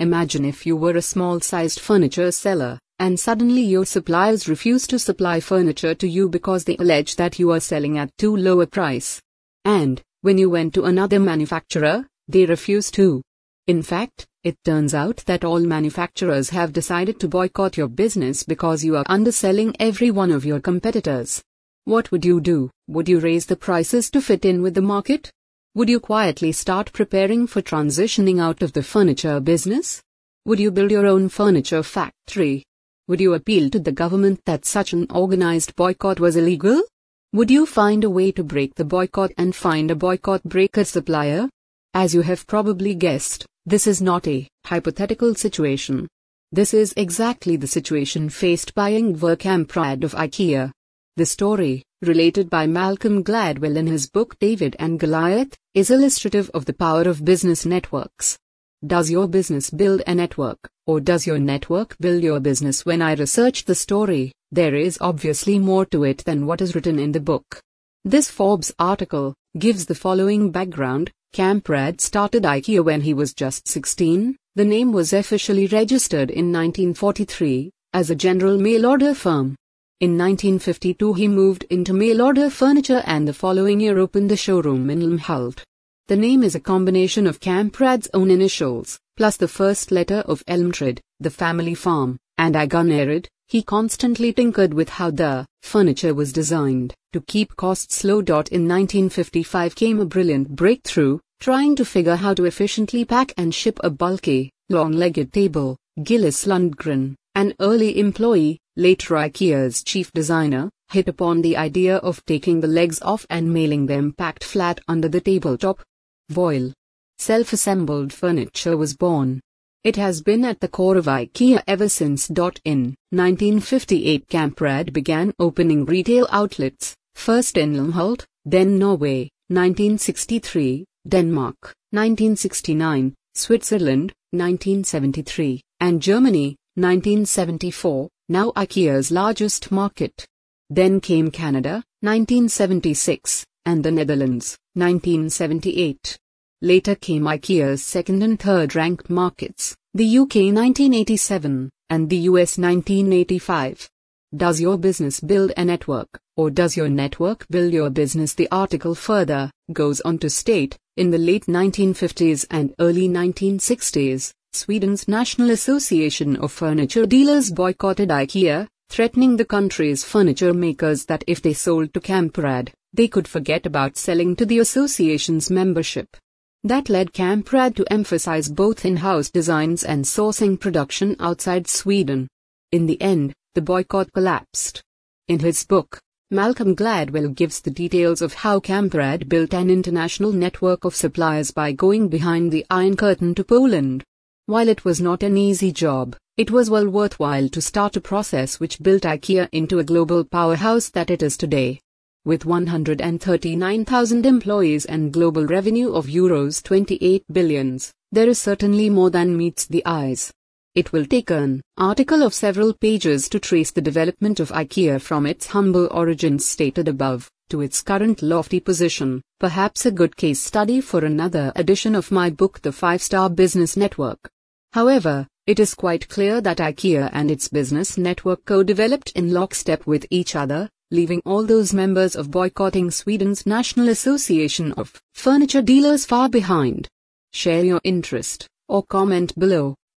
Imagine if you were a small-sized furniture seller, and suddenly your suppliers refuse to supply furniture to you because they allege that you are selling at too low a price. And, when you went to another manufacturer, they refuse to. In fact, it turns out that all manufacturers have decided to boycott your business because you are underselling every one of your competitors. What would you do? Would you raise the prices to fit in with the market? Would you quietly start preparing for transitioning out of the furniture business? Would you build your own furniture factory? Would you appeal to the government that such an organized boycott was illegal? Would you find a way to break the boycott and find a boycott breaker supplier? As you have probably guessed, this is not a hypothetical situation. This is exactly the situation faced by Ingvar Kamprad of IKEA. The story, related by Malcolm Gladwell in his book David and Goliath, is illustrative of the power of business networks. Does your business build a network, or does your network build your business? When I researched the story, there is obviously more to it than what is written in the book. This Forbes article gives the following background. Kamprad started IKEA when he was just 16. The name was officially registered in 1943, as a general mail-order firm. In 1952 he moved into mail-order furniture and the following year opened a showroom in Lomholt. The name is a combination of Kamprad's own initials, plus the first letter of Elmtrid, the family farm, and Agunered. He constantly tinkered with how the furniture was designed, to keep costs low. In 1955 came a brilliant breakthrough, trying to figure how to efficiently pack and ship a bulky, long-legged table. Gillis Lundgren, an early employee, later IKEA's chief designer, hit upon the idea of taking the legs off and mailing them packed flat under the tabletop. Voile. Self-assembled furniture was born. It has been at the core of IKEA ever since. In 1958 Kamprad began opening retail outlets, first in Elmhult, then Norway, 1963, Denmark, 1969, Switzerland, 1973, and Germany, 1974, now IKEA's largest market. Then came Canada, 1976, and the Netherlands, 1978. Later came IKEA's second and third ranked markets, the UK 1987, and the US 1985. Does your business build a network, or does your network build your business? The article further goes on to state, in the late 1950s and early 1960s, Sweden's National Association of Furniture Dealers boycotted IKEA, threatening the country's furniture makers that if they sold to Kamprad, they could forget about selling to the association's membership. That led Kamprad to emphasize both in-house designs and sourcing production outside Sweden. In the end, the boycott collapsed. In his book, Malcolm Gladwell gives the details of how Kamprad built an international network of suppliers by going behind the Iron Curtain to Poland. While it was not an easy job, it was well worthwhile to start a process which built IKEA into a global powerhouse that it is today. With 139,000 employees and global revenue of €28 billion, there is certainly more than meets the eyes. It will take an article of several pages to trace the development of IKEA from its humble origins stated above, to its current lofty position, perhaps a good case study for another edition of my book The 5-Star Business Network. However, it is quite clear that IKEA and its business network co-developed in lockstep with each other, leaving all those members of boycotting Sweden's National Association of Furniture Dealers far behind. Share your interest, or comment below.